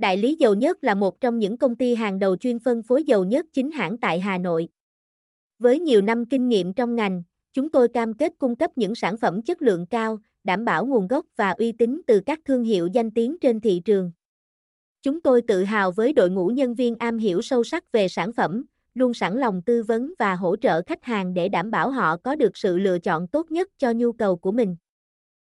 Đại lý Dầu Nhớt là một trong những công ty hàng đầu chuyên phân phối dầu nhớt chính hãng tại Hà Nội. Với nhiều năm kinh nghiệm trong ngành, chúng tôi cam kết cung cấp những sản phẩm chất lượng cao, đảm bảo nguồn gốc và uy tín từ các thương hiệu danh tiếng trên thị trường. Chúng tôi tự hào với đội ngũ nhân viên am hiểu sâu sắc về sản phẩm, luôn sẵn lòng tư vấn và hỗ trợ khách hàng để đảm bảo họ có được sự lựa chọn tốt nhất cho nhu cầu của mình.